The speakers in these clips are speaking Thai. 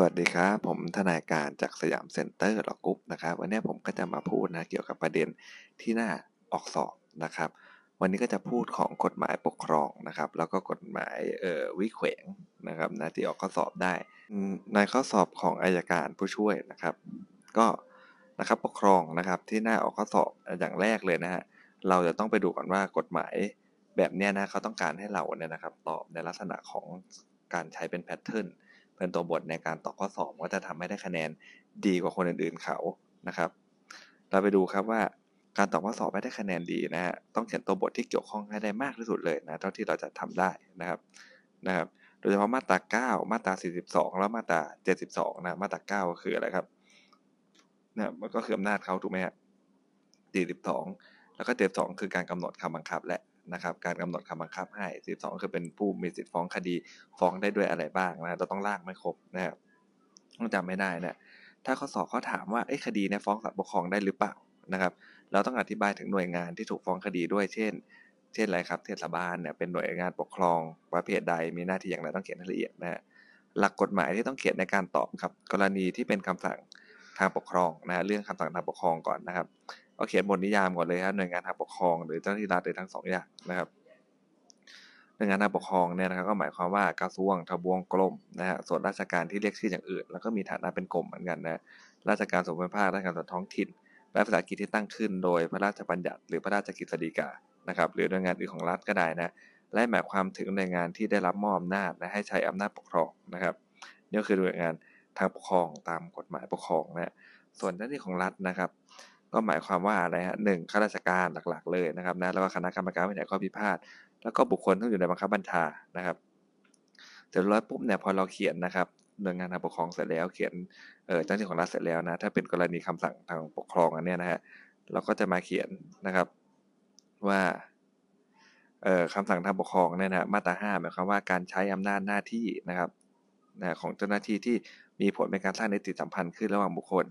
สวัสดีครับผมทนายการจากสยามเซ็นเตอร์หลอกกรุ๊ปนะครับวันนี้ผมก็จะมาพูดนะเกี่ยวกับประเด็นที่น่าออกสอบนะครับวันนี้ก็จะพูดของกฎหมายปกครองนะครับแล้วก็กฎหมายวิเขวงนะครับนะที่ออกข้อสอบได้ในข้อสอบของอัยการผู้ช่วยนะครับก็นะครับปกครองนะครับที่น่าออกข้อสอบอย่างแรกเลยนะฮะเราจะต้องไปดูก่อนว่ากฎหมายแบบเนี้ยนะเขาต้องการให้เราเนี่ยนะครับตอบในลักษณะของการใช้เป็นแพทเทิร์นเป็นตัวบทในการตอบข้อสอบก็จะทำให้ได้คะแนนดีกว่าคนอื่นๆเขานะครับเราไปดูครับว่าการตอบข้อสอบให้ได้คะแนนดีนะฮะต้องเขียนตัวบทที่เกี่ยวข้องให้ได้มากที่สุดเลยนะเท่าที่เราจะทำได้นะครับโดยเฉพาะมาตรา9มาตรา42แล้วมาตรา72นะมาตรา9ก็คืออะไรครับนะมันก็คืออำนาจเขาถูกไหมฮะ42แล้วก็72คือการกำหนดคำบังคับและนะครับการกำหนดคำบังคับให้42คือเป็นผู้มีสิทธิ์ฟ้องคดีฟ้องได้ด้วยอะไรบ้างนะเราต้องลากไม่ครบนะครับต้องจำไม่ได้นะถ้าข้อสอบเขาถามว่าคดีเนี่ยฟ้องศาลปกครองได้หรือเปล่านะครับเราต้องอธิบายถึงหน่วยงานที่ถูกฟ้องคดีด้วยเช่นอะไรครับเทศบาลเนี่ยเป็นหน่วยงานปกครองประเภทใดมีหน้าที่อย่างไรต้องเขียนละเอียดนะหลักกฎหมายที่ต้องเขียนในการตอบครับกรณีที่เป็นคำสั่งทางปกครองนะเรื่องคำสั่งทางปกครองก่อนนะครับก็เขียนบทนิยามก่อนเลยครับหน่วยงานทางปกครองหรือเจ้าหน้าที่รัฐหรือทั้ง2อย่างนะครับหน่วยงานทางปกครองเนี่ยนะครับก็หมายความว่ากระทรวงทบวงกรมนะฮะส่วนราชการที่เรียกชื่ออย่างอื่นแล้วก็มีฐานะเป็นกรมเหมือนกันนะราชการส่วนภูมิภาคราชการส่วนท้องถิ่นและวิสาหกิจที่ตั้งขึ้นโดยพระราชบัญญัติหรือพระราชกฤษฎีกานะครับหรือหน่วยงานอื่นของรัฐก็ได้นะและหมายความถึงหน่วยงานที่ได้รับมอบอำนาจและให้ใช้อำนาจปกครองนะครับนี่คือหน่วยงานทางปกครองตามกฎหมายปกครองนะส่วนหน้าที่ของรัฐนะครับก็หมายความว่าอะไรฮะข้าราชการหลักๆเลยนะครับนะแล้วก็คณะกรรมการวินิจฉัยข้อพิพาทแล้วก็บุคคลที่อยู่ในบังคับบัญชานะครับเสร็จแล้วปุ๊บเนี่ยพอเราเขียนนะครับหน่วยงานทางปกครองเสร็จแล้วเขียนเจ้าหน้าที่ของรัฐเสร็จแล้วนะถ้าเป็นกรณีคำสั่งทางปกครองอันเนี้ยนะฮะเราก็จะมาเขียนนะครับว่าคำสั่งทางปกครองเนี่ยนะมาตรา5หมายความว่าการใช้อำนาจหน้าที่นะครับของเจ้าหน้าที่ที่มีผลเป็นการสร้างนิติสัมพันธ์ขึ้นระหว่างบุคคล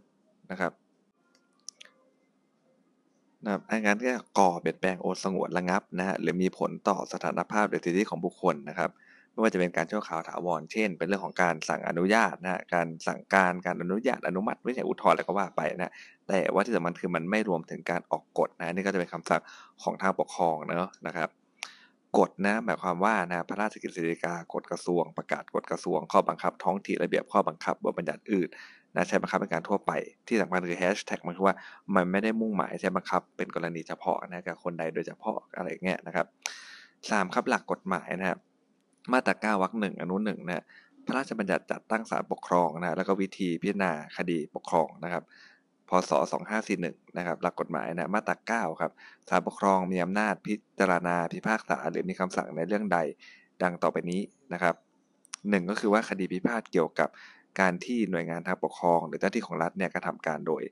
นะครับอาการที่ก่อเปลี่ยนแปลงโอสงวนระงับนะฮะหรือมีผลต่อสถานภาพหรือสิทธิของบุคคลนะครับไม่ว่าจะเป็นการชั่วคราวถาวรเช่นเป็นเรื่องของการสั่งอนุญาตนะฮะการสั่งการการอนุญาตอนุมัติไม่ใช่อุทธรณ์อะไรก็ว่าไปนะแต่ว่าที่สำคัญคือมันไม่รวมถึงการออกกฎนะนี่ก็จะเป็นคำสั่งของทางปกครองนะครับกฎนะหมายความว่านะพระราชกฤษฎีกากฎกระทรวงประกาศกฎกระทรวงข้อบังคับท้องถิ่นระเบียบข้อบังคับบทบัญญัติอื่นนะใช้บังคับเป็นการทั่วไปที่สำคัญคือแฮชแท็กมันคือว่ามันไม่ได้มุ่งหมายใช้บังคับเป็นกรณีเฉพาะนะกับคนใดโดยเฉพาะอะไรเงี้ยนะครับ3ครับหลักกฎหมายนะครับมาตรา9วรรค1อนุ1นะพระราชบัญญัติจัดตั้งศาลปกครองนะแล้วก็วิธีพิจารณาคดีปกครองนะครับพ.ศ. 2541นะครับหลักกฎหมายนะมาตรา9ครับศาลปกครองมีอำนาจพิจารณาพิพากษาหรือมีคำสั่งในเรื่องใดดังต่อไปนี้นะครับ1ก็คือว่าคดีพิพาทเกี่ยวกับการที่หน่วยงานทางปกครองหรือเจ้าหน้าที่ของรัฐเนี่ยกระทำการโดย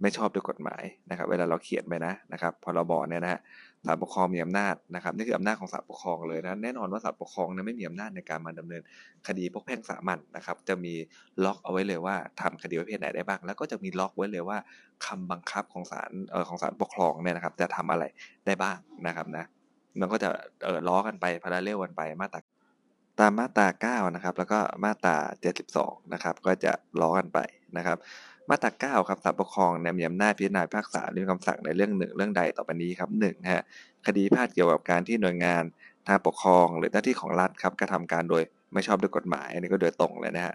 ไม่ชอบด้วยกฎหมายนะครับเวลาเราเขียนไปนะครับพ.ร.บ.เนี่ยนะฮะศาลปกครองมีอำนาจนะครับนี่คืออำนาจของศาลปกครองเลยนะแน่นอนว่าศาลปกครองเนี่ยไม่มีอำนาจในการมาดำเนินคดีพวกแพ่งสามัญนะครับจะมีล็อกเอาไว้เลยว่าทำคดีประเภทไหนได้บ้างแล้วก็จะมีล็อกไว้เลยว่าคำบังคับของศาลปกครองเนี่ยนะครับจะทำอะไรได้บ้างนะครับนะมันก็จะล้อกันไปพาราเรลกันไปมาตรามาตรา9นะครับแล้วก็มาตรา72นะครับก็จะล้อกันไปนะครับมาตรา9ครับศาลปกครองเนี่ยมีอำนาจพิจารณาพิพากษาด้วยคำสั่งในเรื่องเรื่องใดต่อไปนี้ครับ1ฮะคดีพิพาทเกี่ยวกับการที่หน่วยงานทางปกครองหรือหน้าที่ของรัฐครับกระทำการโดยไม่ชอบด้วยกฎหมายอันนี้ก็โดยตรงเลยนะฮะ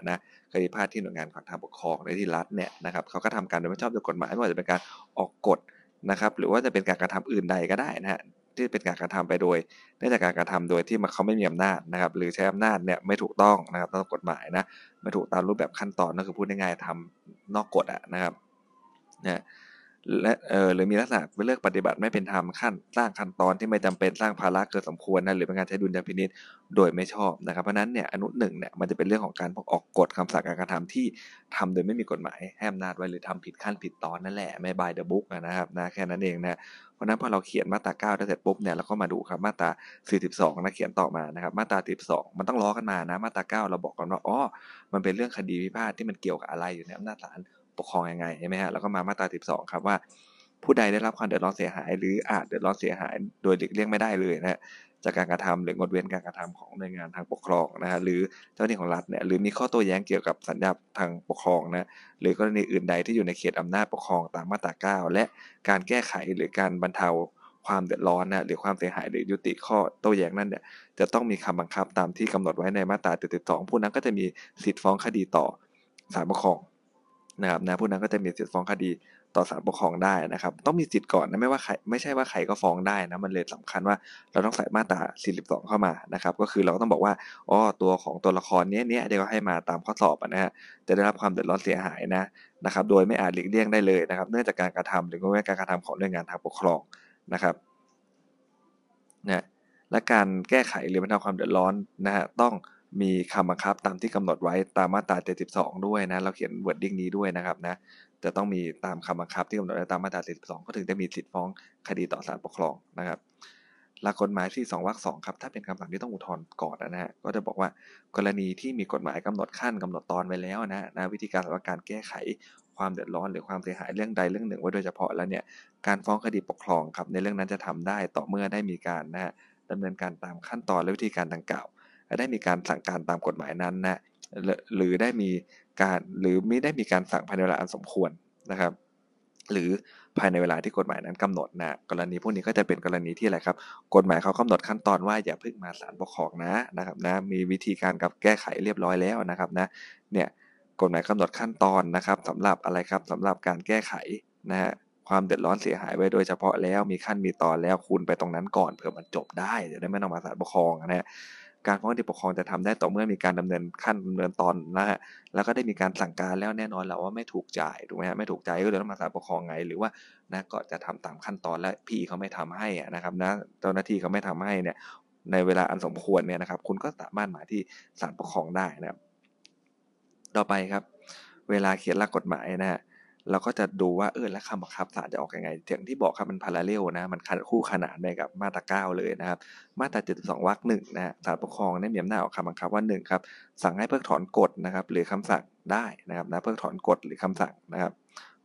คดีพิพาทที่หน่วยงานของทางปกครองหรือที่รัฐเนี่ยนะครับเขาก็ทำการโดยไม่ชอบด้วยกฎหมายไม่ว่าจะเป็นการออกกฎนะครับหรือว่าจะเป็นการกระทำอื่นใดก็ได้นะฮะที่เป็นการกระทำไปโดยเนื่องจากการกระทำโดยที่เขาไม่มีอำนาจนะครับหรือใช้อำนาจเนี่ยไม่ถูกต้องนะครับตามกฎหมายนะไม่ถูกตามรูปแบบขั้นตอนก็คือพูดง่ายๆทำนอกกฎนะครับนะและหรือมีลักษณะเลือกปฏิบัติไม่เป็นธรรมสร้างขั้นตอนที่ไม่จำเป็นสร้างภาระเกินสมควรนะหรือเป็นการใช้ดุลยพินิจโดยไม่ชอบนะครับเพราะนั้นเนี่ยอนุ1เนี่ยมันจะเป็นเรื่องของการออกกฎคำสั่งการกระทำที่ทำโดยไม่มีกฎหมายให้อำนาจไว้หรือทำผิดขั้นผิดตอนนั่นแหละไม่ by the book นะครับนะแค่นั้นเองนะเพราะนั้นพอเราเขียนมาตรา9ได้เสร็จปุ๊บเนี่ยเราก็มาดูครับมาตรา42นะเขียนต่อมานะครับมาตรา42มันต้องล้อกันมานะมาตรา9เราบอกกันว่าอ๋อมันเป็นเรื่องคดีพิพาทที่มันเกี่ยวกับอะไรอยู่ในอำนาจศาลปกครองยังไงใช่ไหมฮะแล้วก็มามาตรา12ครับว่าผู้ใดได้รับความเดือดร้อนเสียหายหรืออาจเดือดร้อนเสียหายโดยหลีกเลี่ยงไม่ได้เลยนะ จากการกระทำหรืองดเว้นการกระทำของหน่วยงานทางปกครองนะฮะหรือเจ้าหน้าที่ของรัฐเนี่ยหรือมีข้อโต้แย้งเกี่ยวกับสัญญาทางปกครองนะหรือกรณีอื่นใดที่อยู่ในเขตอำนาจปกครองตามมาตรา9และการแก้ไขหรือการบรรเทาความเดือดร้อนนะหรือความเสียหายหรือยุติข้อโต้แย้งนั่นเนี่ยจะต้องมีคำบังคับตามที่กำหนดไว้ในมาตรา72ผู้นั้นก็จะมีสิทธิฟ้องคดีต่อศาลปกครองนะครับนะผู้นั้นก็จะมีสิทธิฟ้องคดีต่อศาลปกครองได้นะครับต้องมีสิทธิ์ก่อนนะไม่ว่าใครไม่ใช่ว่าใครก็ฟ้องได้นะมันเลยสำคัญว่าเราต้องใส่มาตรา42เข้ามานะครับก็คือเราต้องบอกว่าอ๋อตัวของตัวละครเนี้ยเดี๋ยวก็ให้มาตามข้อสอบนะฮะจะได้รับความเดือดร้อนเสียหายนะครับโดยไม่อาจหลีกเลี่ยงได้เลยนะครับเนื่องจากการกระทำหรืองดเว้นการกระทำของหน่วยงานทางปกครองนะครับนะและการแก้ไขหรือบรรเทาความเดือดร้อนนะฮะต้องมีคำบังคับตามที่กำหนดไว้ตามมาตรา72ด้วยนะเราเขียน wording นี้ด้วยนะครับนะจะต้องมีตามคำบังคับที่กำหนดไว้ตามมาตรา72ก็ถึงจะมีสิทธิฟ้องคดีต่อศาลปกครองนะครับหลักกฎหมายที่2วรรค2ครับถ้าเป็นคำสั่งที่ต้องอุทธรณ์ก่อนนะฮะก็จะบอกว่ากรณีที่มีกฎหมายกำหนดขั้นกำหนดตอนไว้แล้วนะวิธีการสำหรับการแก้ไขความเดือดร้อนหรือความเสียหายเรื่องใดเรื่องหนึ่งไว้โดยเฉพาะแล้วเนี่ยการฟ้องคดีปกครองครับในเรื่องนั้นจะทำได้ต่อเมื่อได้มีการนะฮะดำเนินการตามขั้นตอนและวิธีการดังกล่าวได้มีการสั่งการตามกฎหมายนั้นนะหรือได้มีการหรือไม่ได้มีการสั่งภายในเวลาอันสมควรนะครับหรือภายในเวลาที่กฎหมายนั้นกำหนดนะกรณีพวกนี้ก็จะเป็นกรณีที่อะไรครับกฎหมายเขากำหนดขั้นตอนว่าอย่าเพิ่งมาศาลปกครองนะครับนะมีวิธีการกับแก้ไขเรียบร้อยแล้วนะครับนะเนี่ยกฎหมายกำหนดขั้นตอนนะครับสำหรับอะไรครับสำหรับการแก้ไขนะฮะความเดือดร้อนเสียหายไว้โดยเฉพาะแล้วมีขั้นมีตอนแล้วคุณไปตรงนั้นก่อนเผื่อมันจบได้จะได้ไม่ต้องมาศาลปกครองนะฮะการฟ้องคดีปกครองจะทำได้ต่อเมื่อมีการดำเนินขั้นดำเนินตอนนะฮะแล้วก็ได้มีการสั่งการแล้วแน่นอนแล้วว่าไม่ถูกจ่ายถูกไหมฮะไม่ถูกจ่ายก็เลยต้องมาศาลปกครองไงหรือว่านะก็จะทำตามขั้นตอนและพี่เขาไม่ทำให้นะครับนะเจ้าหน้าที่เขาไม่ทำให้เนี่ยในเวลาอันสมควรเนี่ยนะครับคุณก็สามารถมาที่ศาลปกครองได้นะครับต่อไปครับเวลาเขียนหลักกฎหมายนะฮะเราก็จะดูว่าแล้วคำบังคับศาลจะออกยังไงอย่างที่บอกครับมันพาราเลลนะมันคู่ขนานไปกับมาตรา9เลยนะครับมาตรา72วรรค1นะฮะศาลปกครองได้มีอำนาจออกคำบังคับว่า1ครับสั่งให้เพิกถอนกฎนะครับหรือคำสั่งได้นะครับนะเพิกถอนกฎหรือคำสั่งนะครับ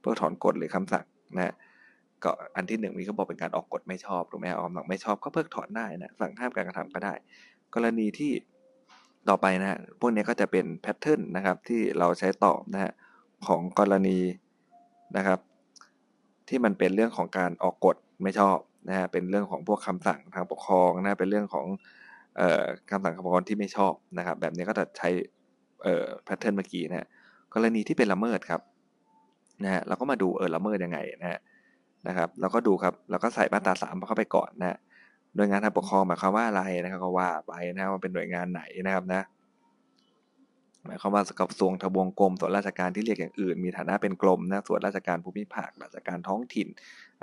เพิกถอนกฎหรือคำสั่งนะก็อันที่1มีก็บอกเป็นการออกกฎไม่ชอบถูกไหมออมหลังไม่ชอบก็เพิกถอนได้นะสั่งห้ามการกระทำก็ได้กรณีที่ต่อไปนะฮะพวกนี้ก็จะเป็นแพทเทิร์นนะครับที่เราใช้ตอบนะฮะของกรณีนะครับที่มันเป็นเรื่องของการออกกฎไม่ชอบนะฮะเป็นเรื่องของพวกคำสั่งทางปกครองนะเป็นเรื่องของคำสั่งทางปกครองที่ไม่ชอบนะครับแบบนี้ก็จะใช้แพทเทิร์นเมื่อกี้นะฮะกรณีที่เป็นละเมิดครับนะฮะเราก็มาดูละเมิดยังไงนะครับเราก็ดูครับเราก็ใส่มาตรา3เข้าไปก่อนนะฮะหน่วยงานทางปกครองหมายความว่าอะไรนะครับก็ว่าไปนะว่าเป็นหน่วยงานไหนนะครับนะหมายความว่ากระทรวงทบวงกรมส่วนราชการที่เรียกอย่างอื่นมีฐานะเป็นกรมนะส่วนราชการภูมิภาคราชการท้องถิ่น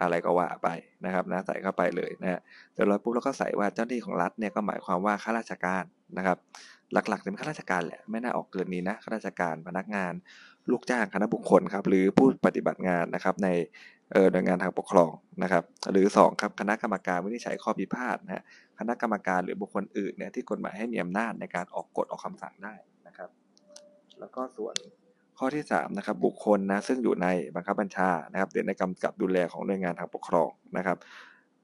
อะไรก็ว่าไปนะครับนะใส่เข้าไปเลยนะเสร็จแล้วปุ๊บเราก็ใส่ว่าเจ้าหน้าที่ของรัฐเนี่ยก็หมายความว่าข้าราชการนะครับหลักๆเป็นข้าราชการแหละไม่น่าออกเกินนี้นะข้าราชการพนักงานลูกจ้างคณะบุคคลครับหรือผู้ปฏิบัติงานนะครับในหน่วยงานทางปกครองนะครับหรือ2ครับคณะกรรมการวินิจฉัยข้อพิพาทนะคณะกรรมการหรือบุคคลอื่นเนี่ยที่กฎหมายให้มีอำนาจในการออกกฎออกคำสั่งได้นะครับแล้วก็ส่วนข้อที่3นะครับบุคคลนะซึ่งอยู่ในบังคับบัญชานะครับในกำกับดูแลของหน่วยงานทางปกครองนะครับ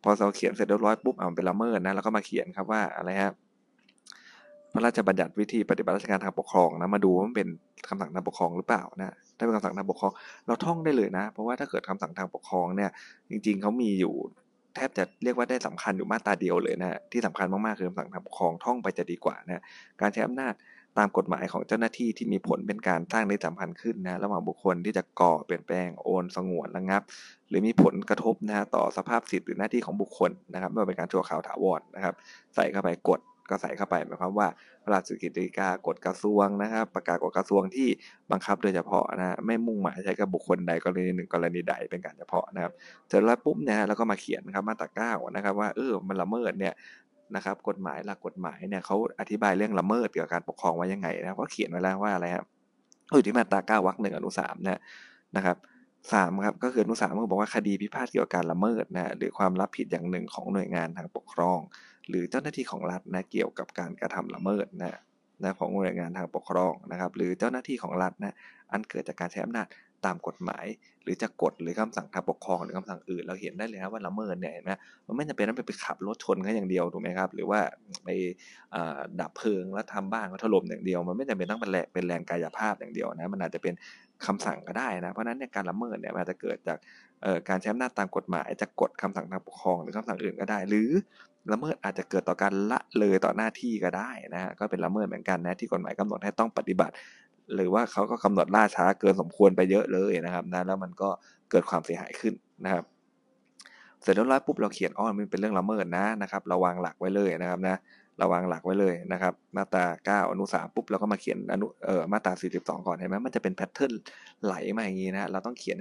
พอเราเขียนเสร็จเรียบร้อยปุ๊บมันเป็นละเมิดนะแล้วก็มาเขียนครับว่าอะไรฮะพระราชบัญญัติวิธีปฏิบัติราชการทางปกครองนะมาดูว่ามันเป็นคำสั่งทางปกครองหรือเปล่านะถ้าเป็นคำสั่งทางปกครองเราท่องได้เลยนะเพราะว่าถ้าเกิดคำสั่งทางปกครองเนี่ยจริงๆเขามีอยู่แทบจะเรียกว่าได้สำคัญอยู่มาตราเดียวเลยนะที่สำคัญมากๆคือคำสั่งทางปกครองท่องไปจะดีกว่านะการใช้อำนาจตามกฎหมายของเจ้าหน้าที่ที่มีผลเป็นการสร้างนิติสัมพันธ์ขึ้นนะระหว่างบุคคลที่จะก่อเปลี่ยนแปลงโอนสงวนระงับหรือมีผลกระทบนะต่อสภาพสิทธิหรือหน้าที่ของบุคคลนะครับไม่ว่าเป็นการชั่วคราวถาวรนะครับใส่เข้าไปกฎก็ใส่เข้าไปหมายความว่าพระราชกิจฎีกากฎกระทรวงนะครับประกาศกฎกระทรวงที่บังคับโดยเฉพาะนะไม่มุ่งหมายใช้กับบุคคลใดกรณีหนึ่งกรณีใดเป็นการเฉพาะนะครับเสร็จแล้วปุ๊บเนี่ยแล้วก็มาเขียนนะครับมาตรา9นะครับว่ามันละเมิดเนี่ยนะครับกฎหมายหลักกฎหมายเนี่ยเขาอธิบายเรื่องละเมิดเกี่ยวกับการปกครองไว้ยังไงนะก็เขียนไว้แล้วว่าอะไรครับอยู่ที่มาตรา9วรรค1อนุ3นะครับ3ครับก็คืออนุ3ก็บอกว่าคดีพิพาทเกี่ยวกับการละเมิดนะหรือความรับผิดอย่างหนึ่งของหน่วยงานทางปกครองหรือเจ้าหน้าที่ของรัฐนะเกี่ยวกับการกระทำละเมิดนะของหน่วยงานทางปกครองนะครับหรือเจ้าหน้าที่ของรัฐนะอันเกิดจากการใช้อำนาจ ตามกฎหมายหรือจะกฎหรือคำสั่งทางปกครองหรือคำสั่งอื่นเราเห็นได้เลยนะว่าละเมิดเนี่ยเห็นไหมมันไม่จำเป็นต้องไปขับรถชนแค่อย่างเดียวถูกไหมครับหรือว่าไปดับเพลิงแล้วทำบ้านก็ถล่มอย่างเดียวมันไม่จำเป็นต้องเป็นแรงกายภาพอย่างเดียวนะมันอาจจะเป็นคำสั่งก็ได้นะเพราะนั้นการละเมิดเนี่ยอาจจะเกิดจากการใช้อำนาจตามกฎหมายจะกฎคำสั่งทางปกครองหรือคำสั่งอื่นก็ได้หรือละเมิดอาจจะเกิดต่อการละเลยต่อหน้าที่ก็ได้นะฮะก็เป็นละเมิดเหมือนกันนะที่กฎหมายกำหนดให้ต้องปฏิบัติหรือว่าเขาก็กำหนดล่าช้าเกินสมควรไปเยอะเลยนะครับนะแล้วมันก็เกิดความเสียหายขึ้นนะครับเสร็จแล้วร้อยปุ๊บเราเขียนอ้อมันเป็นเรื่องละเมิดนะครับเราวางหลักไว้เลยนะครับนะเราวางหลักไว้เลยนะครับมาตรา9อนุ3ปุ๊บเราก็มาเขียนมาตรา42ก่อนเห็นไหมมันจะเป็นแพทเทิร์นไหลมาอย่างนี้นะเราต้องเขียน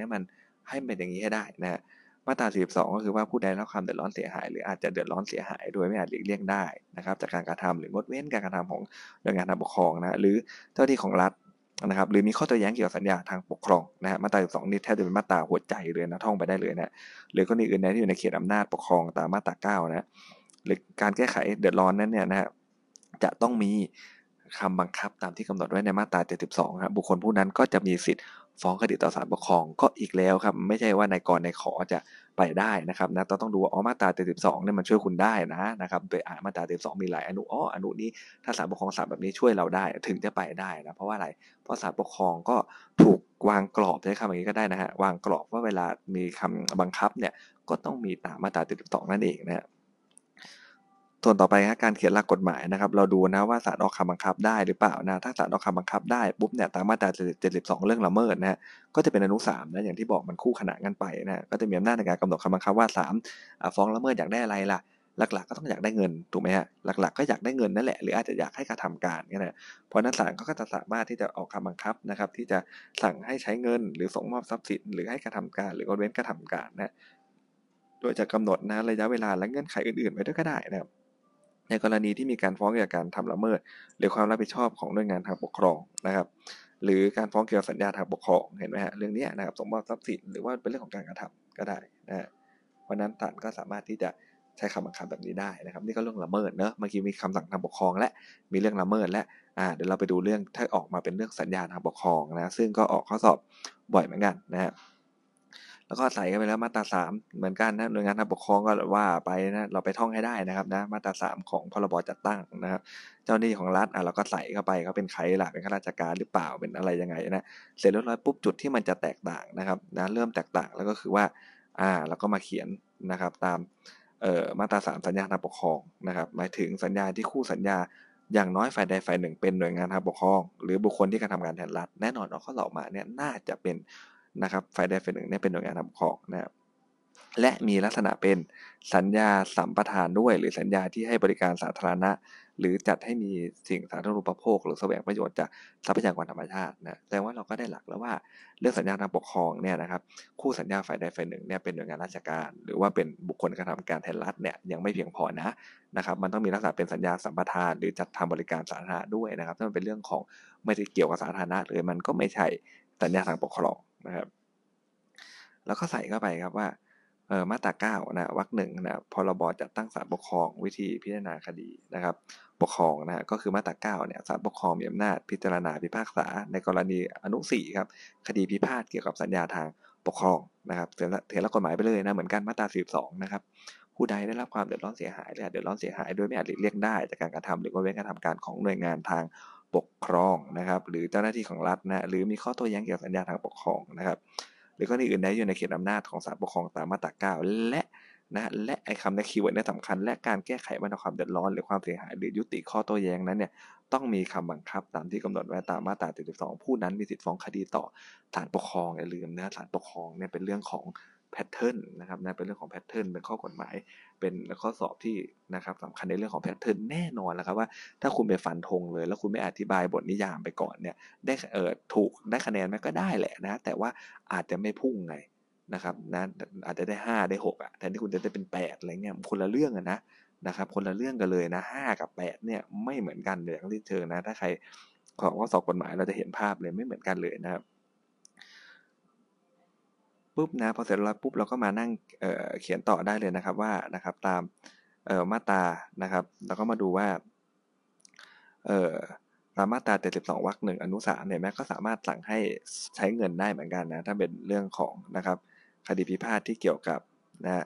ให้เป็นอย่างนี้ให้ได้นะมาตรา42ก็คือว่าผู้ใดรับความเดือดร้อนเสียหายหรืออาจจะเดือดร้อนเสียหายโดยไม่อาจหลีกเลี่ยงได้นะครับจากการกระทำหรืองดเว้นการกระทำของหน่วยงานทางปกครองนะหรือเจ้าหน้าที่ของรัฐนะครับหรือมีข้อโต้แย้งเกี่ยวกับสัญญาทางปกครองนะฮะมาตรา12นี่แทบจะเป็นมาตราหัวใจเลยนะท่องไปได้เลยนะหรือกรณีอื่นใดที่อยู่ในเขตอำนาจปกครองตามมาตรา9นะหรือการแก้ไขเดือดร้อนนั้นเนี่ยนะฮะจะต้องมีคำบังคับตามที่กำหนดไว้ในมาตรา72ครับบุคคลผู้นั้นก็จะมีสิทธิ์ฟ้องคดีต่อศาลปกครองก็อีกแล้วครับไม่ใช่ว่านายกรนายขอจะไปได้นะครับนะต้องดูว่ามาตรา72เนี่ยมันช่วยคุณได้นะครับโดยมาตรา72มีหลายอนุนี้ถ้าศาลปกครองศาลแบบนี้ช่วยเราได้ถึงจะไปได้นะเพราะว่าอะไรเพราะศาลปกครองก็ถูกวางกรอบใช้คำอย่างนี้ก็ได้นะฮะวางกรอบว่าเวลามีคำบังคับเนี่ยก็ต้องมีตามมาตรา72นั่นเองนะส่วนต่อไปครับการเขียนหลักกฎหมายนะครับเราดูนะว่าศาลออกคำบังคับได้หรือเปล่านะถ้าศาลออกคำบังคับได้ปุ๊บเนี่ยตามมาตรา72เรื่องละเมิดนะฮะก็จะเป็นอนุ3นะอย่างที่บอกมันคู่ขนานกันไปนะก็จะมีอำนาจในการกำหนดคำบังคับว่า3ฟ้องละเมิดอยากได้อะไรล่ะหลักๆก็ต้องอยากได้เงินถูกไหมฮะหลักๆก็อยากได้เงินนั่นแหละหรืออาจจะอยากให้กระทำการนี่แหละเพราะนั้นศาลก็จะสามารถที่จะออกคำบังคับนะครับที่จะสั่งให้ใช้เงินหรือส่งมอบทรัพย์สินหรือให้กระทำการหรืองดเว้นกระทำการนะโดยจะกำหนดนะระยะเวลาและเงื่อนไขอื่นๆไว้ด้วยก็ได้นะครับในกรณีที่มีการฟ้องเกี่ยวกับการทำละเมิดหรือความรับผิดชอบของหน่วยงานทางปกครองนะครับหรือการฟ้องเกี่ยวกับสัญญาทางปกครองเห็นไหมฮะเรื่องนี้นะครับสมมติทรัพย์สินหรือว่าเป็นเรื่องของการกระทำก็ได้นะเพราะนั้นศาลก็สามารถที่จะใช้คำบังคับแบบนี้ได้นะครับนี่ก็เรื่องละเมิดเนอะเมื่อกี้มีคำสั่งทางปกครองและมีเรื่องละเมิดและเดี๋ยวเราไปดูเรื่องถ้าออกมาเป็นเรื่องสัญญาทางปกครองนะซึ่งก็ออกข้อสอบบ่อยเหมือนกันนะฮะแล้วก็ใส่กันไปแล้วมาตรา3เหมือนกันนะหน่วยงานทางปกครองก็ว่าไปนะเราไปท่องให้ได้นะครับนะมาตรา3ของพรบจัดตั้งนะครับเจ้าหน้าที่ของรัฐเราก็ใส่เข้าไปเขาเป็นใครล่ะเป็นข้าราชการหรือเปล่าเป็นอะไรยังไงนะเสร็จเรียบร้อยปุ๊บจุดที่มันจะแตกต่างนะครับนะเริ่มแตกต่างแล้วก็คือว่าเราก็มาเขียนนะครับตามมาตรา3สัญญาทางปกครองนะครับหมายถึงสัญญาที่คู่สัญญาอย่างน้อยฝ่ายใดฝ่ายหนึ่งเป็นหน่วยงานทางปกครองหรือบุคคลที่กระทำการแทนรัฐแน่นอนเอาข้อสอบมาเนี่ยน่าจะเป็นนะครับฝ่ายใดฝ่ายหนึ่งเนี่ยเป็นหน่วยงานทางปกครองนะครับและมีลักษณะเป็นสัญญาสัมปทานด้วยหรือสัญญาที่ให้บริการสาธารณะหรือจัดให้มีสิ่งสาธารณูปโภคหรือแสวงประโยชน์จากทรัพยากรธรรมชาตินะแต่ว่าเราก็ได้หลักแล้วว่าเรื่องสัญญาทางปกครองเนี่ยนะครับคู่สัญญาฝ่ายใดฝ่ายหนึ่งเนี่ยเป็นหน่วยงานราชการหรือว่าเป็นบุคคลกระทำการแทนรัฐเนี่ยยังไม่เพียงพอนะครับมันต้องมีลักษณะเป็นสัญญาสัมปทานหรือจัดทำบริการสาธารณะด้วยนะครับถ้ามันเป็นเรื่องของไม่ได้เกี่ยวกับสาธารณะเลยมันก็ไม่ใช่สัญญาทางปกครองนะครับแล้วก็ใส่เข้าไปครับว่ามาตรา9นะวรรค1นะพรบจัดตั้งศาลปกครองวิธีพิจารณาคดีนะครับปกครองนะก็คือมาตรา9เนี่ยศาลปกครองมีอำนาจพิจารณาพิพากษาในกรณีอนุ4ครับคดีพิพาทเกี่ยวกับสัญญาทางปกครองนะครับเถียงละกฎหมายไปเลยนะเหมือนกันมาตรา42นะครับผู้ใดได้รับความเดือดร้อนเสียหายหรือเดือดร้อนเสียหายโดยไม่อาจหลีกเลี่ยงได้จากการกระทำหรืองดเว้นการทำการของหน่วยงานทางปกครองนะครับหรือเจ้าหน้าที่ของรัฐนะหรือมีข้อโต้แย้งเกี่ยวกับสัญญาทางปกครองนะครับหรือข้ออื่นใดอยู่ในเขตอำนาจของศาลปกครองตามมาตรา9และไอ้คำนี้คีย์เวิร์ดเนี่ยสำคัญและการแก้ไขปัญหาความเดือดร้อนหรือความเสียหายหรือยุติข้อโต้แย้งนั้นเนี่ยต้องมีคำบังคับตามที่กำหนดไว้ตามมาตรา72ผู้นั้นมีสิทธิฟ้องคดีต่อศาลปกครองอย่าลืมนะศาลปกครองเนี่ยเป็นเรื่องของแพทเทิร์นนะครับนะเป็นเรื่องของแพทเทิร์นเป็นข้อกฎหมายเป็นข้อสอบที่นะครับสำคัญในเรื่องของแพทเทิร์นแน่นอนแล้วครับว่าถ้าคุณไปฟันธงเลยแล้วคุณไม่อธิบายบทนิยามไปก่อนเนี่ยได้ถูกได้คะแนนไหมก็ได้แหละนะแต่ว่าอาจจะไม่พุ่งไงนะครับนะอาจจะได้5ได้6แทนที่คุณจะได้เป็น8อะไรเงี้ยคนละเรื่องกันนะครับคนละเรื่องกันเลยนะ5กับ8เนี่ยไม่เหมือนกันเลยทั้งที่เชิงนะถ้าใครของข้อสอบกฎหมายเราจะเห็นภาพเลยไม่เหมือนกันเลยนะครับปุ๊บนะพอเสร็จแล้วปุ๊บเราก็มานั่งเขียนต่อได้เลยนะครับว่านะครับตามมาตรานะครับเราก็มาดูว่า ตามมาตรา72วรรค1อนุ3เนี่ยแม้ก็สามารถสั่งให้ใช้เงินได้เหมือนกันนะถ้าเป็นเรื่องของนะครับคดีพิพาทที่เกี่ยวกับนะ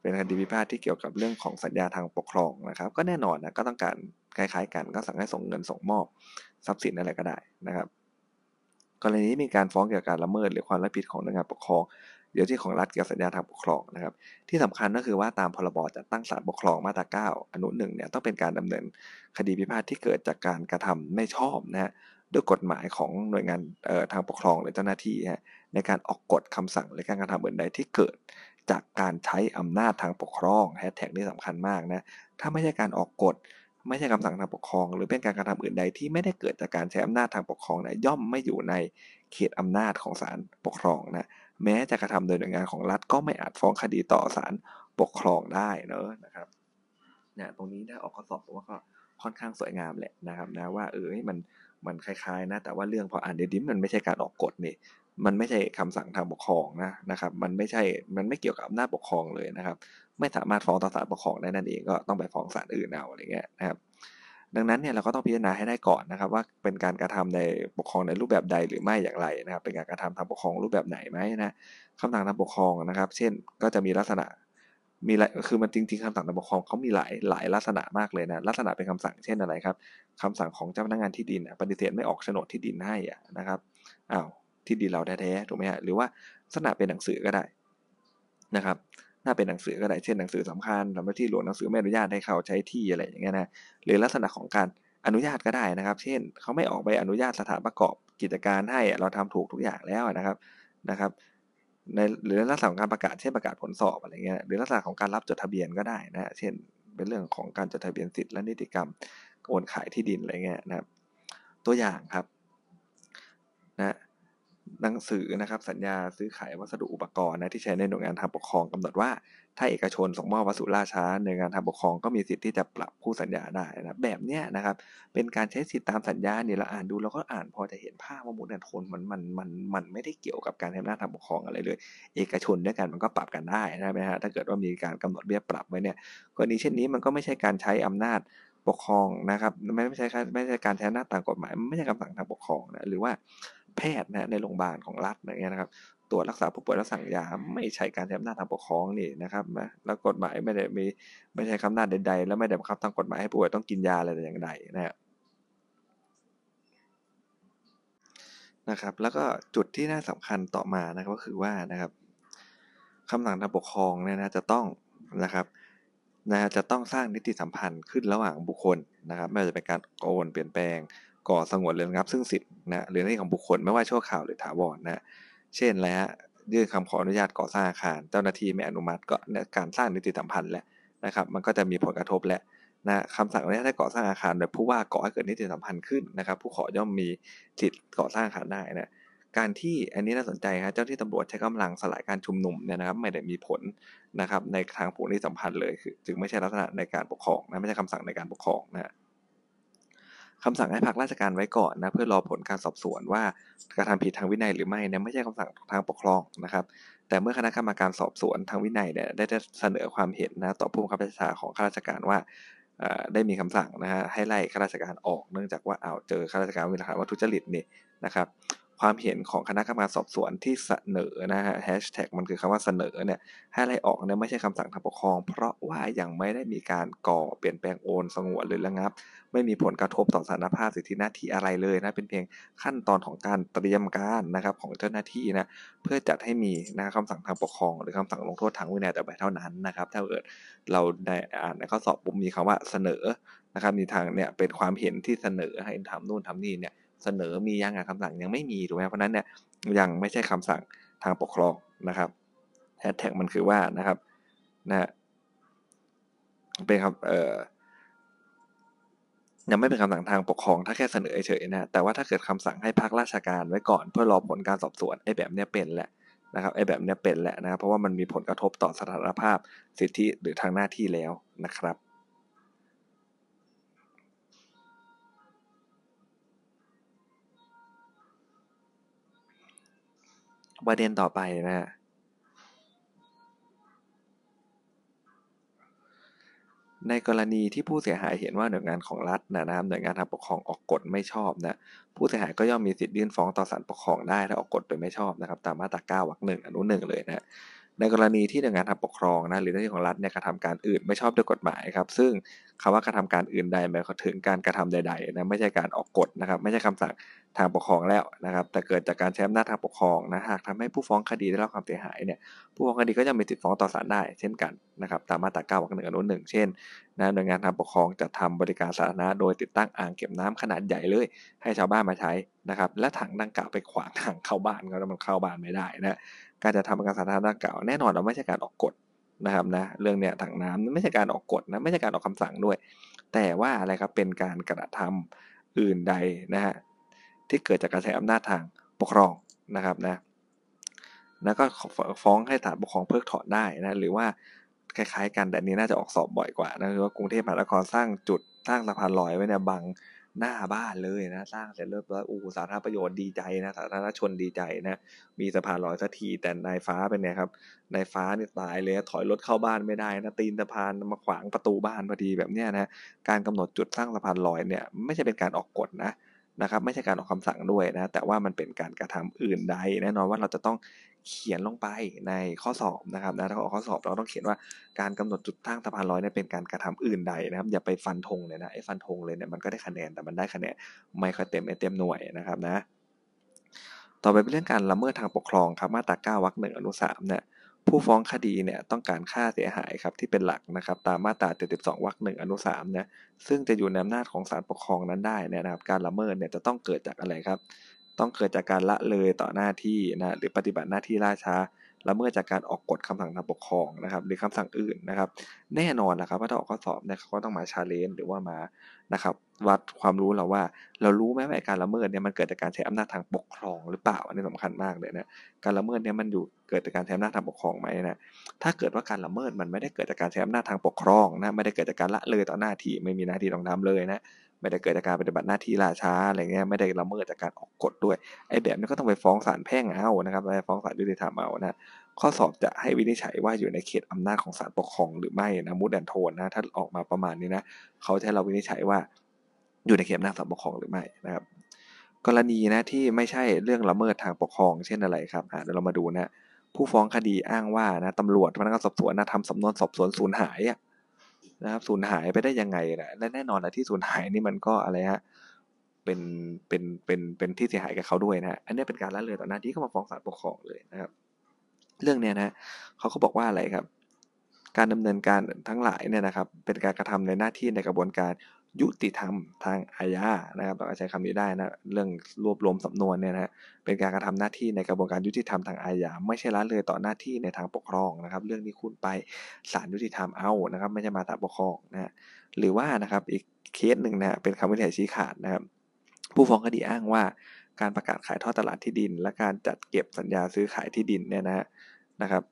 เป็นคดีพิพาทที่เกี่ยวกับเรื่องของสัญญาทางปกครองนะครับก็แน่นอนนะก็ต้องการคล้ายๆกันก็สั่งให้ส่งเงินส่งมอบทรัพย์สินอะไรก็ได้นะครับกรณีนี้มีการฟ้องเกี่ยวกับการละเมิดหรือความรับผิดของหน่วยงานปกครองเดี๋ยวที่ของรัฐเกี่ยวกับสัญญาทางปกครองนะครับที่สำคัญก็คือว่าตามพรบจัดตั้งศาลปกครองมาตรา9อนุ1เนี่ยต้องเป็นการดำเนินคดีพิพาทที่เกิดจากการกระทำไม่ชอบนะฮะด้วยกฎหมายของหน่วยงานทางปกครองหรือเจ้าหน้าที่ฮะในการออกกฎคำสั่งหรือการกระทำอื่นใดที่เกิดจากการใช้อำนาจทางปกครองแฮชแท็กนี่สำคัญมากนะถ้าไม่ใช่การออกกฎไม่ใช่คำสั่งทางปกครองหรือเป็นการกระทำอื่นใดที่ไม่ได้เกิดจากการใช้อำนาจทางปกครองย่อมไม่อยู่ในเขตอำนาจของศาลปกครองนะแม้จะกระทำโดยหน่วยงานของรัฐก็ไม่อาจฟ้องคดีต่อศาลปกครองได้เนอะนะครับเนี่ยตรงนี้ได้ออกข้อสอบว่าก็ค่อนข้างสวยงามแหละนะครับนะว่ามันคล้ายๆนะแต่ว่าเรื่องพออ่านดิมมันไม่ใช่การออกกฎนี่มันไม่ใช่คำสั่งทางปกครองนะครับมันไม่เกี่ยวกับอำนาจปกครองเลยนะครับไม่สามารถฟ้องต่อศาลปกครองได้นั่นเองก็ต้องไปฟ้องศาลอื่นเอาอะไรเงี้ยนะครับดังนั้นเนี่ยเราก็ต้องพิจารณาให้ได้ก่อนนะครับว่าเป็นการกระทำในปกครองในรูปแบบใดหรือไม่อย่างไรนะครับเป็นการกระทำทางปกครองรูปแบบไหนไหมนะคำสั่งทางปกครองนะครับเช่นก็จะมีลักษณะคือมันจริงๆคำสั่งทางปกครองเขามีหลายลักษณะมากเลยนะลักษณะเป็นคำสั่งเช่นอะไรครับคำสั่งของเจ้าพนักงานที่ดินปฏิเสธไม่ออกโฉนดที่ดินให้นะครับอ้าวที่ดินเราแท้ๆถูกไหมฮะหรือว่าลักษณะเป็นหนังสือก็ได้นะครับถ้าเป็นหนังสือก็ได้เช่นหนังสือสำคัญทำหน้าที่หลวงหนังสือไม่อนุญาตให้เขาใช้ที่อะไรอย่างเงี้ยนะหรือลักษณะของการอนุญาตก็ได้นะครับเช่นเขาไม่ออกใบอนุญาตสถานประกอบกิจการให้เราทำถูกทุกอย่างแล้วนะครับในหรือลักษณะของการประกาศเช่นประกาศผลสอบอะไรเงี้ยหรือลักษณะของการรับจดทะเบียนก็ได้นะเช่นเป็นเรื่องของการจดทะเบียนสิทธิและนิติกรรมโอนขายที่ดินอะไรเงี้ยนะครับตัวอย่างครับนะหนังสือนะครับสัญญาซื้อขายวัสดุอุปกรณ์นะที่ใช้ในหน่วยงานทางปกครองกำหนดว่าถ้าเอกชนส่งมอบวัสดุล่าช้าหน่วยงานทางปกครองก็มีสิทธิ์ที่จะปรับคู่สัญญาได้นะแบบเนี้ยนะครับเป็นการใช้สิทธิตามสัญญาเนี่ยเราอ่านดูเราก็อ่านพอจะเห็นภาพว่ามูลนิธิทนมันไม่ได้เกี่ยวกับการทำหน้าทางปกครองอะไรเลยเอกชนด้วยกันมันก็ปรับกันได้นะฮะถ้าเกิดว่ามีการกำหนดเบี้ยปรับไว้เนี่ยกรณีเช่นนี้มันก็ไม่ใช่การใช้อำนาจปกครองนะครับไม่ใช่การใช้อำนาจตามกฎหมายไม่ใช่คำสั่งทางปกครองนะหรือว่าแพทย์นะในโรงพยาบาลของรัฐอย่างเงี้ยนะครับตรวจรักษาผู้ป่วยแล้วสั่งยาไม่ใช่การใช้อำนาจทางปกครองนี่นะครับนะแล้วกฎหมายไม่ได้มีไม่ใช่อำนาจใดๆและไม่ได้บังคับทางกฎหมายให้ผู้ป่วยต้องกินยาอะไรอย่างใดนะครับแล้วก็จุดที่น่าสำคัญต่อมานะครับก็คือว่านะครับคำสั่งทางปกครองเนี่ยนะจะต้องนะครับจะต้องสร้างนิติสัมพันธ์ขึ้นระหว่างบุคคลนะครับไม่ว่าจะเป็นการโอนเปลี่ยนแปลงก่อสงวนหรือระงับซึ่งสิทธิ์หรือหน้าที่ของบุคคลไม่ว่าชั่วคราวหรือถาวรเช่นอะไรฮะยื่นคำขออนุญาตก่อสร้างอาคารเจ้าหน้าที่ไม่อนุมัติก็การสร้างนิติสัมพันธ์แล้วนะครับมันก็จะมีผลกระทบและคำสั่งอนุญาตให้ก่อสร้างอาคารโดยผู้ว่าก่อให้เกิดนิติสัมพันธ์ขึ้นนะครับผู้ขอย่อมมีสิทธิ์ก่อสร้างอาคารได้นะการที่อันนี้น่าสนใจครับเจ้าที่ตำรวจใช้กำลังสลายการชุมนุมเนี่ยนะครับไม่ได้มีผลนะครับในทางผูกนิติสัมพันธ์เลยคือจึงไม่ใช่ลักษณะในการปกครองนะไม่ใช่คำสั่งในการปกครองนะคำสั่งให้พักราชการไว้ก่อนนะเพื่อรอผลการสอบสวนว่ากระทำผิดทางวินัยหรือไม่เนี่ยไม่ใช่คำสั่งทางปกครองนะครับแต่เมื่อคณะกรรมการสอบสวนทางวินัยเนี่ยได้เสนอความเห็นนะต่อผู้บังคับบัญชาของข้าราชการว่าได้มีคำสั่งนะฮะให้ไล่ข้าราชการออกเนื่องจากว่าเจอข้าราชการมีหลักฐานว่าทุจริตนี่นะครับความเห็นของคณะกรรมการสอบสวนที่เสนอนะฮะแฮชแท็กมันคือคำว่าเสนอเนี่ยให้ไล่ออกเนี่ยไม่ใช่คำสั่งทางปกครองเพราะว่ายังไม่ได้มีการก่อเปลี่ยนแปลงโอนสงวนหรือระงับไม่มีผลกระทบต่อสถานภาพสิทธิหน้าที่อะไรเลยนะเป็นเพียงขั้นตอนของการเตรียมการนะครับของเจ้าหน้าที่นะเพื่อจัดให้มีนะคำสั่งทางปกครองหรือคำสั่งลงโทษทางวินัยแต่ไปเท่านั้นนะครับถ้าเกิดเราได้อ่านในข้อสอบปุ๊บมีคำว่าเสนอนะครับมีทางเนี่ยเป็นความเห็นที่เสนอให้ทำนู่นทำนี่เนี่ยเสนอมียังคำสั่งยังไม่มีถูกไหมเพราะนั้นเนี่ยยังไม่ใช่คำสั่งทางปกครองนะครับแฮชแท็กมันคือว่านะครับเป็นครับยังไม่เป็นคำสั่งทางปกครองถ้าแค่เสนอเฉยๆนะแต่ว่าถ้าเกิดคำสั่งให้พักราชการไว้ก่อนเพื่อรอผลการสอบสวนไอ้แบบเนี้ยเป็นแหละนะครับไอ้แบบเนี้ยเป็นแหละนะครับเพราะว่ามันมีผลกระทบต่อสถานภาพสิทธิหรือทางหน้าที่แล้วนะครับประเด็นต่อไปนะฮะ ในกรณีที่ผู้เสียหายเห็นว่าหน่วยงานของรัฐนะครับหน่วยงานทางปกครองออกกฎไม่ชอบนะผู้เสียหายก็ย่อมมีสิทธิ์ยื่นฟ้องต่อศาลปกครองได้ถ้าออกกฎโดยไม่ชอบนะครับตามมาตรา9วรรค1อนุ1เลยนะในกรณีที่หน่วยงานทางปกครองนะหรือหน้าที่ของรัฐเนี่ยกระทำการอื่นไม่ชอบด้วยกฎหมายครับซึ่งคำว่ากระทำการอื่นใดหมายถึงการกระทำใดๆนะไม่ใช่การออกกฎนะครับไม่ใช่คำสั่งทางปกครองแล้วนะครับแต่เกิดจากการใช้อำนาจทางปกครองนะหากทำให้ผู้ฟ้องคดีได้รับความเสียหายเนี่ยผู้ฟ้องคดีก็จะมีสิทธิฟ้องต่อศาลได้เช่นกันนะครับตามมาตรา9วรรค1อนุ1เช่นนะหน่วยงานทางปกครองจัดทำบริการสาธารณะโดยติดตั้งอ่างเก็บน้ำขนาดใหญ่เลยให้ชาวบ้านมาใช้นะครับและถังดังกล่าวไปขวางทางเข้าบ้านเขาแล้วมันเข้าบ้านไม่ได้นะการจะทำการสาธารณะดังกล่าวแน่นอนเราไม่ใช่การออกกฎนะครับนะเรื่องเนี้ยถังน้ำไม่ใช่การออกกฎนะไม่ใช่การออกคำสั่งด้วยแต่ว่าอะไรครับเป็นการกระทำอื่นใดนะฮะที่เกิดจากการใช้อำนาจทางปกครองนะครับนะแล้วก็ฟ้องให้ศาลปกครองเพิกถอนได้นะหรือว่าคล้ายๆกันแต่นี้น่าจะออกสอบบ่อยกว่านะคือว่ากรุงเทพมหานครสร้างจุดสร้างสะพานลอยไว้เนี่ยบังหน้าบ้านเลยนะสร้างเสร็จเรียบร้อยสาธารณประโยชน์ดีใจนะสาธารณชนดีใจนะมีสะพานลอยสักทีแต่นายฟ้าเป็นไงครับนายฟ้านี่ตายเลยถอยรถเข้าบ้านไม่ได้นะตีนสะพานมาขวางประตูบ้านพอดีแบบเนี้ยนะการกำหนดจุดสร้างสะพานลอยเนี่ยไม่ใช่เป็นการออกกฎนะครับไม่ใช่การออกคำสั่งด้วยนะแต่ว่ามันเป็นการกระทำอื่นใดแน่นอนว่าเราจะต้องเขียนลงไปในข้อสอบนะครับนะถ้าออกข้อสอบเราต้องเขียนว่าการกำหนดจุดตั้งสะพานลอยเนี่ยเป็นการกระทำอื่นใดนะครับอย่าไปฟันธงเลยนะไอ้ฟันธงเลยเนี่ยมันก็ได้คะแนนแต่มันได้คะแนนไม่ค่อยเต็มหน่วยนะครับนะต่อไปเป็นเรื่องการละเมิดทางปกครองครับมาตรา9วรรค1อนุ3เนี่ยผู้ฟ้องคดีเนี่ยต้องการค่าเสียหายครับที่เป็นหลักนะครับตามมาตรา72วรรค1อนุ3นะซึ่งจะอยู่ในอำนาจของศาลปกครองนั้นได้นะครับการละเมิดเนี่ยจะต้องเกิดจากอะไรครับต้องเกิดจากการละเลยต่อหน้าที่นะหรือปฏิบัติหน้าที่ล่าช้าละเมิดจากการออกกฎคำสั่งทางปกครองนะครับหรือคำสั่งอื่นนะครับแน่นอนนะครับว่าถ้าออกข้อสอบเนี่ยเขาก็ต้องมาchallengeหรือว่ามานะครับวัดความรู้เราว่าเรารู้ไหมว่าการละเมิดเนี่ยมันเกิดจากการใช้อำนาจทางปกครองหรือเปล่าอันนี้สำคัญมากเลยนะการละเมิดเนี่ยมันอยู่เกิดจากการใช้อำนาจทางปกครองไหมนะถ้าเกิดว่าการละเมิดมันไม่ได้เกิดจากการใช้อำนาจทางปกครองนะไม่ได้เกิดจากการละเลยต่อหน้าที่ไม่มีหน้าที่ต้องทำเลยนะไม่ได้เกิดจากการปฏิบัติหน้าที่ล่าช้าอะไรเงี้ยไม่ได้ละเมิดจากการออกกฎด้วยไอ้แบบนี้ก็ต้องไปฟ้องศาลแพ่งเอานะครับไปฟ้องศาลยุติธรรมเอานะข้อสอบจะให้วินิจฉัยว่าอยู่ในเขตอำนาจของศาลปกครองหรือไม่นะมูดแอนโทนนะถ้าออกมาประมาณนี้นะเขาจะให้เราวินิจฉัยว่าอยู่ในเขตอำนาจศาลปกครองหรือไม่นะครับกรณีนะที่ไม่ใช่เรื่องละเมิดทางปกครองเช่นอะไรครับเดี๋ยวเรามาดูนะผู้ฟ้องคดีอ้างว่านะตำรวจพนักงานสอบสวนนะทำสำนวนสอบสวนสูญหายนะครับสูญหายไปได้ยังไงนะและแน่นอนนะที่สูญหายนี่มันก็อะไรฮะเป็นที่เสียหายกับเขาด้วยนะอันนี้เป็นการละเลยต่อหน้าที่ก็มาฟ้องศาลปกครองเลยนะครับเรื่องเนี้ยนะเขาก็บอกว่าอะไรครับการดำเนินการทั้งหลายเนี่ยนะครับเป็นการกระทำในหน้าที่ในกระบวนการยุติธรรมทางอาญานะครับเราใช้คำนี้ได้นะเรื่องรวบรวมสำนวนเนี่ยนะเป็นการกระทำหน้าที่ในกระบวนการยุติธรรมทางอาญาไม่ใช่ละเลยต่อหน้าที่ในทางปกครองนะครับเรื่องนี้คุณไปศาลยุติธรรมเอานะครับไม่ใช่มาศาลปกครองนะหรือว่านะครับอีกเคสหนึ่งนะเป็นคำวินิจฉัยชี้ขาดนะครับผู้ฟ้องคดีอ้างว่าการประกาศขายทอดตลาดที่ดินและการจัดเก็บสัญญาซื้อขายที่ดินเนี่ยนะครับ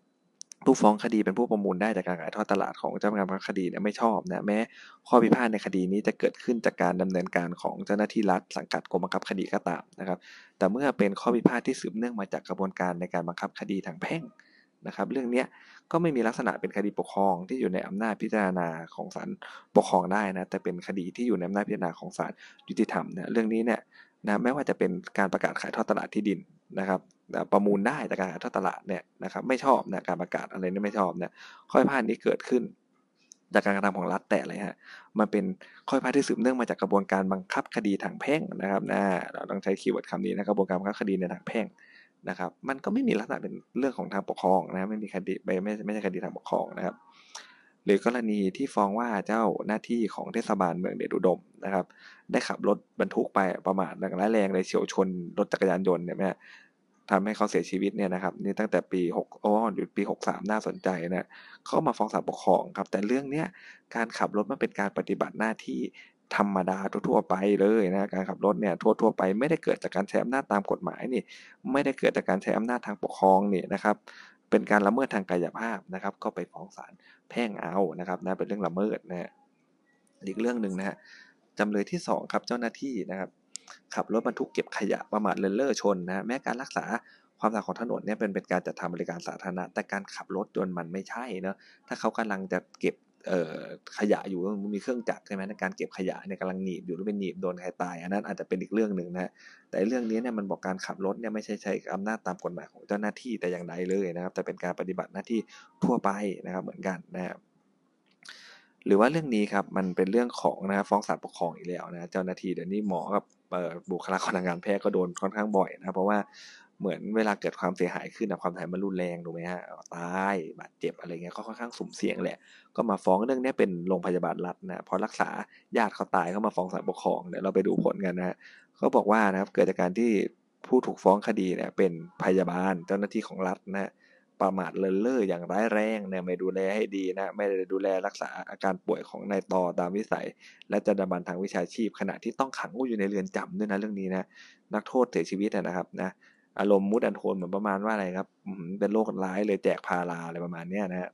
ผู้ฟ้องคดีเป็นผู้ประมูลได้จากการขายทอดตลาดของเจ้าพนักงานคดีเนี่ยไม่ชอบนะแม้ข้อพิพาทในคดีนี้จะเกิดขึ้นจากการดำเนินการของเจ้าหน้าที่รัฐสังกัดกรมบังคับคดีก็ตามนะครับแต่เมื่อเป็นข้อพิพาทที่สืบเนื่องมาจากกระบวนการในการบังคับคดีทางแพ่งนะครับเรื่องนี้ก็ไม่มีลักษณะเป็นคดีปกครองที่อยู่ในอำนาจพิจารณาของศาลปกครองได้นะแต่เป็นคดีที่อยู่ในอำนาจพิจารณาของศาลยุติธรรมนะเรื่องนี้เนี่ยนะไม่ว่าจะเป็นการประกาศขายทอดตลาดที่ดินนะครับประมูลได้จากการขายทอดตลาดเนี่ยนะครับไม่ชอบนะการประกาศอะไรนี่ไม่ชอบนะข้อพิพาทนี้เกิดขึ้นจากการกระทำของรัฐแต่อะไรฮะมันเป็นข้อพิพาทที่สืบเนื่องมาจากกระบวนการบังคับคดีทางแพ่งนะครับนะเราต้องใช้คีย์เวิร์ดคำนี้นะกระบวนการบังคับคดีในทางแพ่งนะครับมันก็ไม่มีลักษณะเป็นเรื่องของทางปกครองนะไม่มีคดีไม่ใช่คดีทางปกครองนะครับหรือกรณีที่ฟ้องว่าเจ้าหน้าที่ของเทศบาลเมืองเดชอุดมนะครับได้ขับรถบรรทุกไปประมาทร้ายแรงเลยเฉียวชนรถจักรยานยนต์เนี่ยทำให้เขาเสียชีวิตเนี่ยนะครับนี่ตั้งแต่ปี6อยู่ปี63น่าสนใจนะเขามาฟ้องศาลปกครองครับแต่เรื่องเนี้ยการขับรถมันเป็นการปฏิบัติหน้าที่ธรรมดาทั่วไปเลยนะการขับรถเนี่ยทั่วไปไม่ได้เกิดจากการใช้อำนาจตามกฎหมายนี่ไม่ได้เกิดจากการใช้อำนาจทางปกครองนี่นะครับเป็นการละเมิดทางกายภาพนะครับก็ไปฟ้องศาลแพ่งเอานะครับนะเป็นเรื่องละเมิดนะอีกเรื่องหนึ่งนะฮะจำเลยที่2ครับเจ้าหน้าที่นะครับขับรถบรรทุกเก็บขยะประมาทเลินเล่อชนนะแม้การรักษาความสะอาดของถนนเนี่ยเป็นการจัดทำบริการสาธารณะแต่การขับรถยนต์มันไม่ใช่นะถ้าเขากำลังจะเก็บ ขยะอยู่มันมีเครื่องจักรใช่ไหมในการเก็บขยะเนี่ยกำลังหนีบอยู่หรือเป็นหนีบโดนใครตายอันนั้นอาจจะเป็นอีกเรื่องหนึ่งนะแต่เรื่องนี้เนี่ยมันบอกการขับรถเนี่ยไม่ใช่ใช้อำนาจตามกฎหมายของเจ้าหน้าที่แต่อย่างใดเลยนะครับแต่เป็นการปฏิบัติหน้าที่ทั่วไปนะครับเหมือนกันนะครับหรือว่าเรื่องนี้ครับมันเป็นเรื่องของนะฟ้องศาลปกครองอีกแล้วนะเจ้าหน้าที่เดี๋ยวนี้หมอกับบุคลากรทางการแพทย์ก็โดนค่อนข้างบ่อยนะเพราะว่าเหมือนเวลาเกิดความเสียหายขึ้นนะความเสียหายมันรุนแรงถูกไหมฮะตายบาดเจ็บอะไรเงี้ยก็ค่อนข้างสุ่มเสี่ยงแหละก็มาฟ้องเรื่องนี้เป็นโรงพยาบาลรัฐนะพอรักษาญาติเขาตายเขามาฟ้องศาลปกครองเดี๋ยวเราไปดูผลกันนะเขาบอกว่านะครับเกิดจากการที่ผู้ถูกฟ้องคดีเนี่ยเป็นพยาบาลเจ้าหน้าที่ของรัฐนะประมาทเลินเล่ออย่างร้ายแรงเนี่ยไม่ดูแลให้ดีนะไม่ได้ดูแลรักษาอาการป่วยของนายตอตามวิสัยและจรรยาบรรณทางวิชาชีพขณะที่ต้องขังอยู่ในเรือนจำด้วยนะเรื่องนี้นะนักโทษเสียชีวิตนะครับนะอารมณ์มุดอันโทนเหมือนประมาณว่าอะไรครับเป็นโรคร้ายเลยแจกพาราอะไรประมาณนี้นะฮะ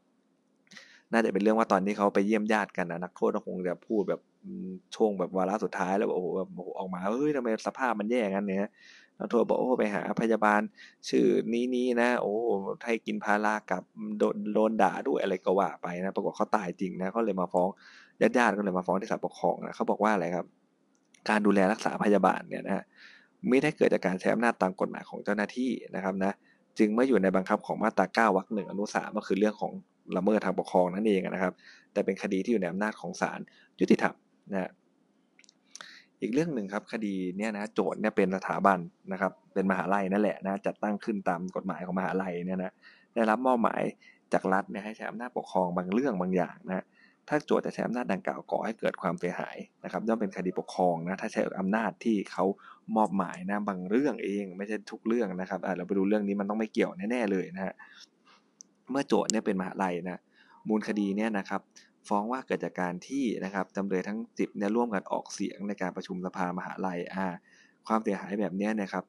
น่าจะเป็นเรื่องว่าตอนที่เขาไปเยี่ยมญาติกันนะนักโทษก็คงจะพูดแบบช่วงแบบวาระสุดท้ายแล้วโอ้โหออกมาเฮ้ยทำไมสภาพมันแย่งั้นเนี่ยนักโทษบอกโอ้ไปหาพยาบาลชื่อนี้นะโอ้ให้กินพารากับโดนด่าด้วยอะไรก็ว่าไปนะปรากฏเขาตายจริงนะเขาเลยมาฟ้องญาติก็เลยมาฟ้องที่ศาลปกครองนะเขาบอกว่าอะไรครับการดูแลรักษาพยาบาลเนี่ยนะไม่ได้เกิดจากการใช้อำนาจตามกฎหมายของเจ้าหน้าที่นะครับนะจึงไม่อยู่ในบังคับของมาตรา9วรรค1อนุ3ก็คือเรื่องของละเมิดทางปกครองนั่นเองนะครับแต่เป็นคดีที่อยู่ในอำนาจของศาลยุติธรรมนะอีกเรื่องหนึ่งครับคดีเนี่ยนะโจทย์เนี่ยเป็นสถาบันนะครับเป็นมหาลัยนั่นแหละนะจัดตั้งขึ้นตามกฎหมายของมหาลัยเนี่ยนะได้รับมอบหมายจากรัฐเนี่ยให้ใช้อำนาจปกครองบางเรื่องบางอย่างนะถ้าโจทย์จะใช้อำนาจดังกล่าวก่อให้เกิดความเสียหายนะครับย่อมเป็นคดีปกครองนะถ้าใช้อำนาจที่เขามอบหมายนะบางเรื่องเองไม่ใช่ทุกเรื่องนะครับเราไปดูเรื่องนี้มันต้องไม่เกี่ยวแน่ๆเลยนะฮะเมื่อโจทย์เนี่ยเป็นมหาลัยนะมูลคดีเนี่ยนะครับฟ้องว่าเกิดจากการที่นะครับจำเลยทั้ง10เนี่ยร่วมกันออกเสียงในการประชุมสภามหาลัยความเสียหายแบบนี้นะครับ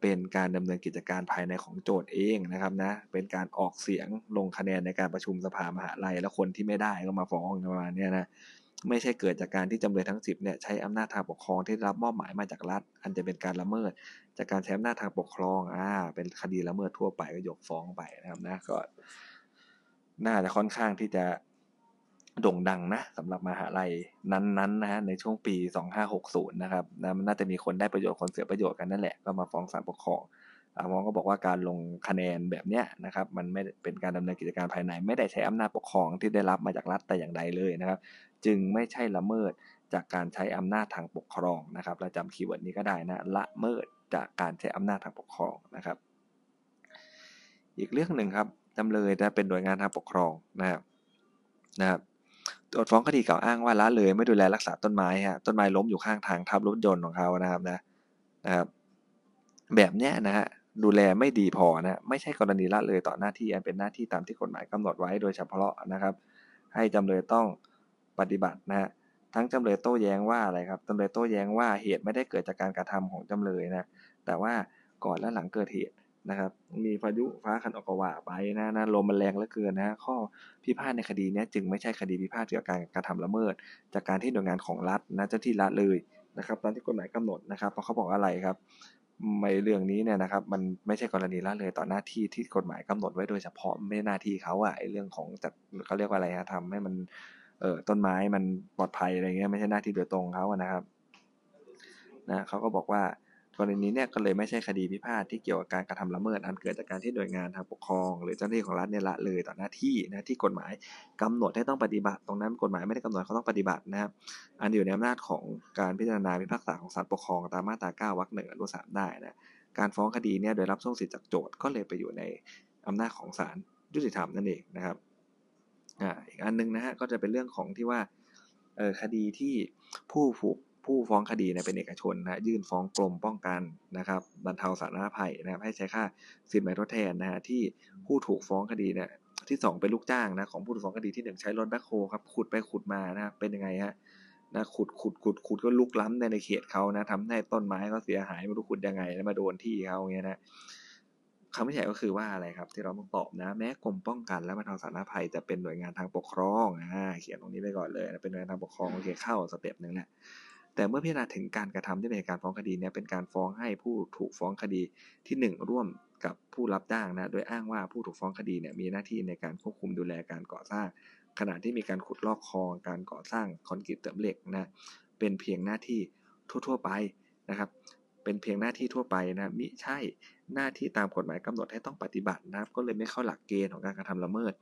เป็นการดำเนินกิจการภายในของโจทย์เองนะครับนะเป็นการออกเสียงลงคะแนนในการประชุมสภามหาลัยแล้วคนที่ไม่ได้ก็มาฟ้องประมาณนี้นะไม่ใช่เกิดจากการที่จำเลยทั้ง10เนี่ยใช้อำนาจทางปกครองที่รับมอบหมายมาจากรัฐอันจะเป็นการละเมิดจากการใช้อำนาจทางปกครองเป็นคดีละเมิดทั่วไปก็ยกฟ้องไปนะครับนะก็น่าจะค่อนข้างที่จะโด่งดังนะสำหรับมหาลัยนั้นนะฮะในช่วงปี2560นะครับนะมันน่าจะมีคนได้ประโยชน์คนเสียประโยชน์กันนั่นแหละก็มาฟ้องศาลปกครองมองก็บอกว่าการลงคะแนนแบบเนี้ยนะครับมันไม่เป็นการดำเนินกิจการภายในไม่ได้ใช้อำนาจปกครองที่ได้รับมาจากรัฐแต่อย่างใดเลยนะครับจึงไม่ใช่ละเมิดจากการใช้อำนาจทางปกครองนะครับเราจำคีย์เวิร์ดนี้ก็ได้นะละเมิดจากการใช้อำนาจทางปกครองนะครับอีกเรื่องหนึ่งครับจำเลยนะเป็นหน่วยงานทางปกครองนะครับโจทก์ฟ้องคดีกล่าวอ้างว่าละเลยไม่ดูแลรักษาต้นไม้ต้นไม้ล้มอยู่ข้างทางทับรถยนต์ของเขานะครับนะครับแบบเนี้ยนะฮะดูแลไม่ดีพอนะไม่ใช่กรณีละเลยต่อหน้าที่อันเป็นหน้าที่ตามที่กฎหมายกำหนดไว้โดยเฉพาะนะครับให้จำเลยต้องปฏิบัตินะทั้งจำเลยโต้แย้งว่าอะไรครับจำเลยโต้แย้งว่าเหตุไม่ได้เกิดจากการกระทำของจำเลยนะแต่ว่าก่อนและหลังเกิดเหตุนะครับมีพายุฟ้าคันออกกว่าไปนะลมมันแรงเหลือเกินนะข้อพิพาทในคดีนี้จึงไม่ใช่คดีพิพาทเกี่ยวกับการกระทำละเมิดจากการที่หน่วยงานของรัฐนะเจ้าที่ละเลยนะครับตามที่กฎหมายกำหนดนะครับเพราะเขาบอกอะไรครับในเรื่องนี้เนี่ยนะครับมันไม่ใช่กรณีละเลยต่อหน้าที่ที่กฎหมายกำหนดไว้โดยเฉพาะไม่หน้าที่เขาไอ้เรื่องของจัดเขาเรียกว่าอะไรทำให้มันต้นไม้มันปลอดภัยอะไรเงี้ยไม่ใช่หน้าที่โดยตรงเขานะครับนะเขาก็บอกว่ากรณีเนี่ยก็เลยไม่ใช่คดีพิพาทที่เกี่ยวกับการกระทำละเมิดอันเกิดจากการที่หน่วยงานทางปกครองหรือเจ้าหน้าที่ของรัฐเนี่ยละเลยต่อหน้าที่นะที่กฎหมายกำหนดให้ต้องปฏิบัติตรงนั้นกฎหมายไม่ได้กำหนดเขาต้องปฏิบัตินะครับอันอยู่ในอำนาจของการพิจารณาพิพากษาของศาลปกครองตามมาตรา9วรรค1อนุ3ได้นะการฟ้องคดีเนี่ยโดยรับช่วงสิทธิ์จากโจทก์ก็เลยไปอยู่ในอำนาจของศาลยุติธรรมนั่นเองนะครับอีกอันนึงนะฮะก็จะเป็นเรื่องของที่ว่าคดีที่ผู้ฟ้องคดีนะเป็นเอกชนนะยื่นฟ้องกรมป้องกันนะครับบรรเทาสาธารณภัยนะครับให้ใช้ค่าสินไหมทดแทนนะฮะที่ผู้ถูกฟ้องคดีเนี่ยที่2เป็นลูกจ้างนะของผู้ถูกฟ้องคดีที่1ใช้รถแบ็คโฮครับขุดไปขุดมานะเป็นยังไงฮะนะขุดก็ลุกล้ำในเขตเขานะทำให้ต้นไม้ก็เสียหายไม่รู้ขุดยังไงแล้วมาโดนที่เขาอย่างเงี้ยนะคำวินิจฉัยก็คือว่าอะไรครับที่เราต้องตอบนะแม้กรมป้องกันและบรรเทาสาธารณภัยจะเป็นหน่วยงานทางปกครองเขียนตรงนี้ไปก่อนเลยนะเป็นหน่วยงานทางปกครองโอเคเข้าสเต็ปนึงแหละแต่เมื่อพิจารณาถึงการกระทำที่เป็นการฟ้องคดีเนี่ยเป็นการฟ้องให้ผู้ถูกฟ้องคดีที่1ร่วมกับผู้รับจ้างนะโดยอ้างว่าผู้ถูกฟ้องคดีเนี่ยมีหน้าที่ในการควบคุมดูแลการก่อสร้าง ขณะที่มีการขุดลอกคลองการก่อสร้างคอนกรีตเติมเหล็กนะเป็นเพียงหน้าที่ทั่วไปนะครับเป็นเพียงหน้าที่ทั่วไปนะมิใช่หน้าที่ตามกฎหมายกำหนดให้ต้องปฏิบัตินะครับก็เลยไม่เข้าหลักเกณฑ์ของการกระทำละเมิด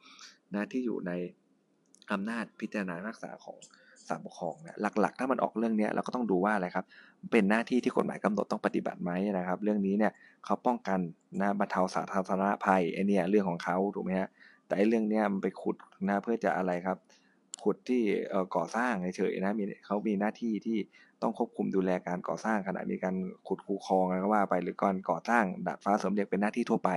นะที่อยู่ในอำนาจพิจารณารักษาของศาลปกครองนะหลักๆถ้ามันออกเรื่องนี้เราก็ต้องดูว่าอะไรครับเป็นหน้าที่ที่กฎหมายกำหนดต้องปฏิบัติไหมนะครับเรื่องนี้เนี่ยเขาป้องกันนะบรรเทาสาธารณภัยไอ้เนี่ยเรื่องของเขาถูกไหมฮะแต่เรื่องนี้มันไปขุดนะเพื่อจะอะไรครับขุดที่ก่อสร้างเฉยๆนะเขามีหน้าที่ที่ต้องควบคุมดูแลการก่อสร้างขณะมีการขุดคูคลองก็ว่าไปหรือการก่อสร้างดาดฟ้าเสริมเหล็กเป็นหน้าที่ทั่วไป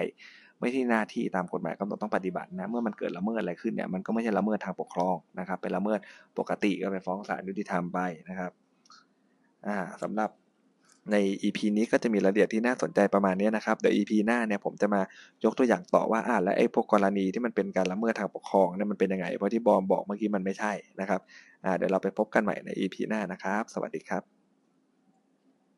ไม่ใช่หน้าที่ตามกฎหมายกำหนดต้องปฏิบัตินะเมื่อมันเกิดละเมิดอะไรขึ้นเนี่ยมันก็ไม่ใช่ละเมิดทางปกครองนะครับเป็นละเมิดปกติก็ไปฟ้องศาลยุติธรรมไปนะครับสำหรับใน EP นี้ก็จะมีรายละเอียดที่น่าสนใจประมาณนี้นะครับเดี๋ยว EP หน้าเนี่ยผมจะมายกตัวอย่างต่อว่าแล้วไอ้พวกกรณีที่มันเป็นการละเมิดทางปกครองเนี่ยมันเป็นยังไงเพราะที่บอมบอกเมื่อกี้มันไม่ใช่นะครับเดี๋ยวเราไปพบกันใหม่ใน EP หน้านะครับสวัสดีครับ